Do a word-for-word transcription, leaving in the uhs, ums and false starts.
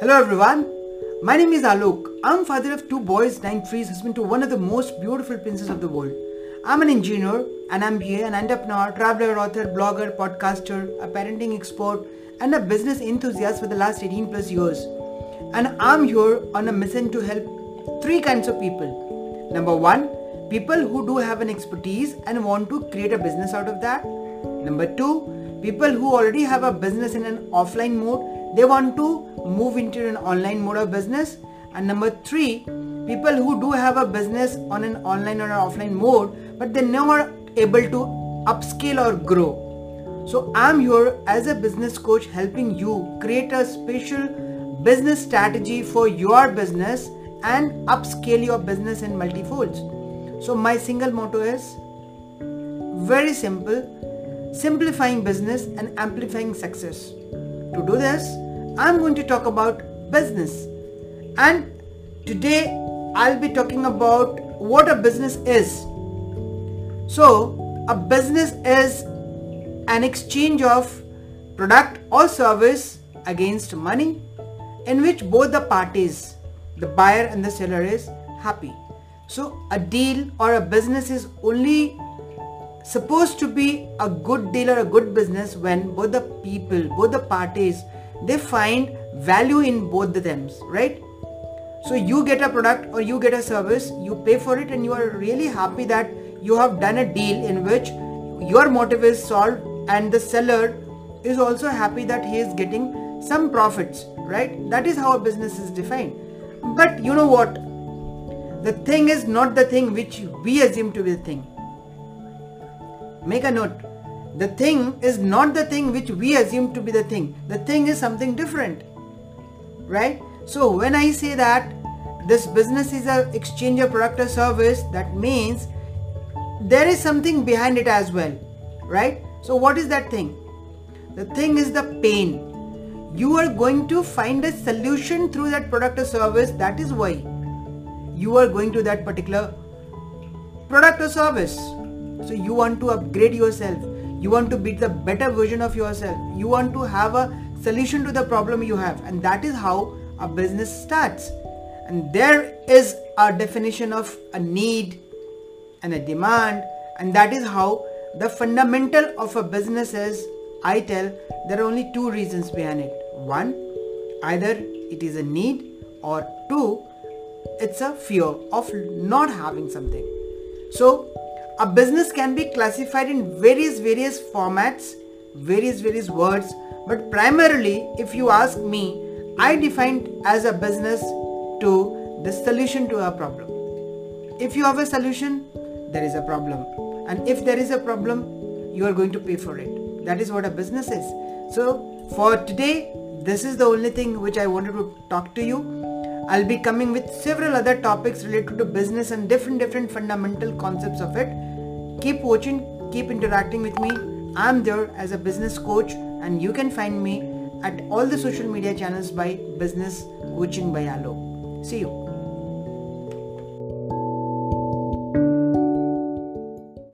Hello everyone, my name is Alok. I'm father of two boys, nine trees, husband to one of the most beautiful princesses of the world. I'm an engineer, an M B A, an entrepreneur, traveler, author, blogger, podcaster, a parenting expert and a business enthusiast for the last eighteen plus years. And I'm here on a mission to help three kinds of people. Number one, people who do have an expertise and want to create a business out of that. Number two, people who already have a business in an offline mode. They want to move into an online mode of business. And number three, people who do have a business on an online or an offline mode, but they never able to upscale or grow. So I'm here as a business coach helping you create a special business strategy for your business and upscale your business in multifolds. So my single motto is very simple, simplifying business and amplifying success. To do this, I'm going to talk about business, and today I'll be talking about what a business is. So a business is an exchange of product or service against money in which both the parties, the buyer and the seller, is happy. So a deal or a business is only supposed to be a good deal or a good business when both the people, both the parties, they find value in both of them, right? So you get a product or you get a service, you pay for it and you are really happy that you have done a deal in which your motive is solved and the seller is also happy that he is getting some profits, right? That is how a business is defined. But you know what? The thing is not the thing which we assume to be the thing. Make a note, the thing is not the thing which we assume to be the thing. The thing is something different, right? So when I say that this business is an exchange of product or service, that means there is something behind it as well, right? So what is that thing? The thing is the pain. You are going to find a solution through that product or service. That is why you are going to that particular product or service. So you want to upgrade yourself, you want to be the better version of yourself, you want to have a solution to the problem you have, and that is how a business starts. And there is a definition of a need and a demand, and that is how the fundamental of a business is. I tell there are only two reasons behind it. One, either it is a need, or two, it's a fear of not having something. So a business can be classified in various various formats, various various words, but primarily, if you ask me, I defined as a business to the solution to a problem. If you have a solution, there is a problem, and if there is a problem, you are going to pay for it. That is what a business is. So for today, this is the only thing which I wanted to talk to you. I'll be coming with several other topics related to business and different different fundamental concepts of it. Keep watching, keep interacting with me. I'm there as a business coach, and you can find me at all the social media channels by Business Coaching by Alok. See you.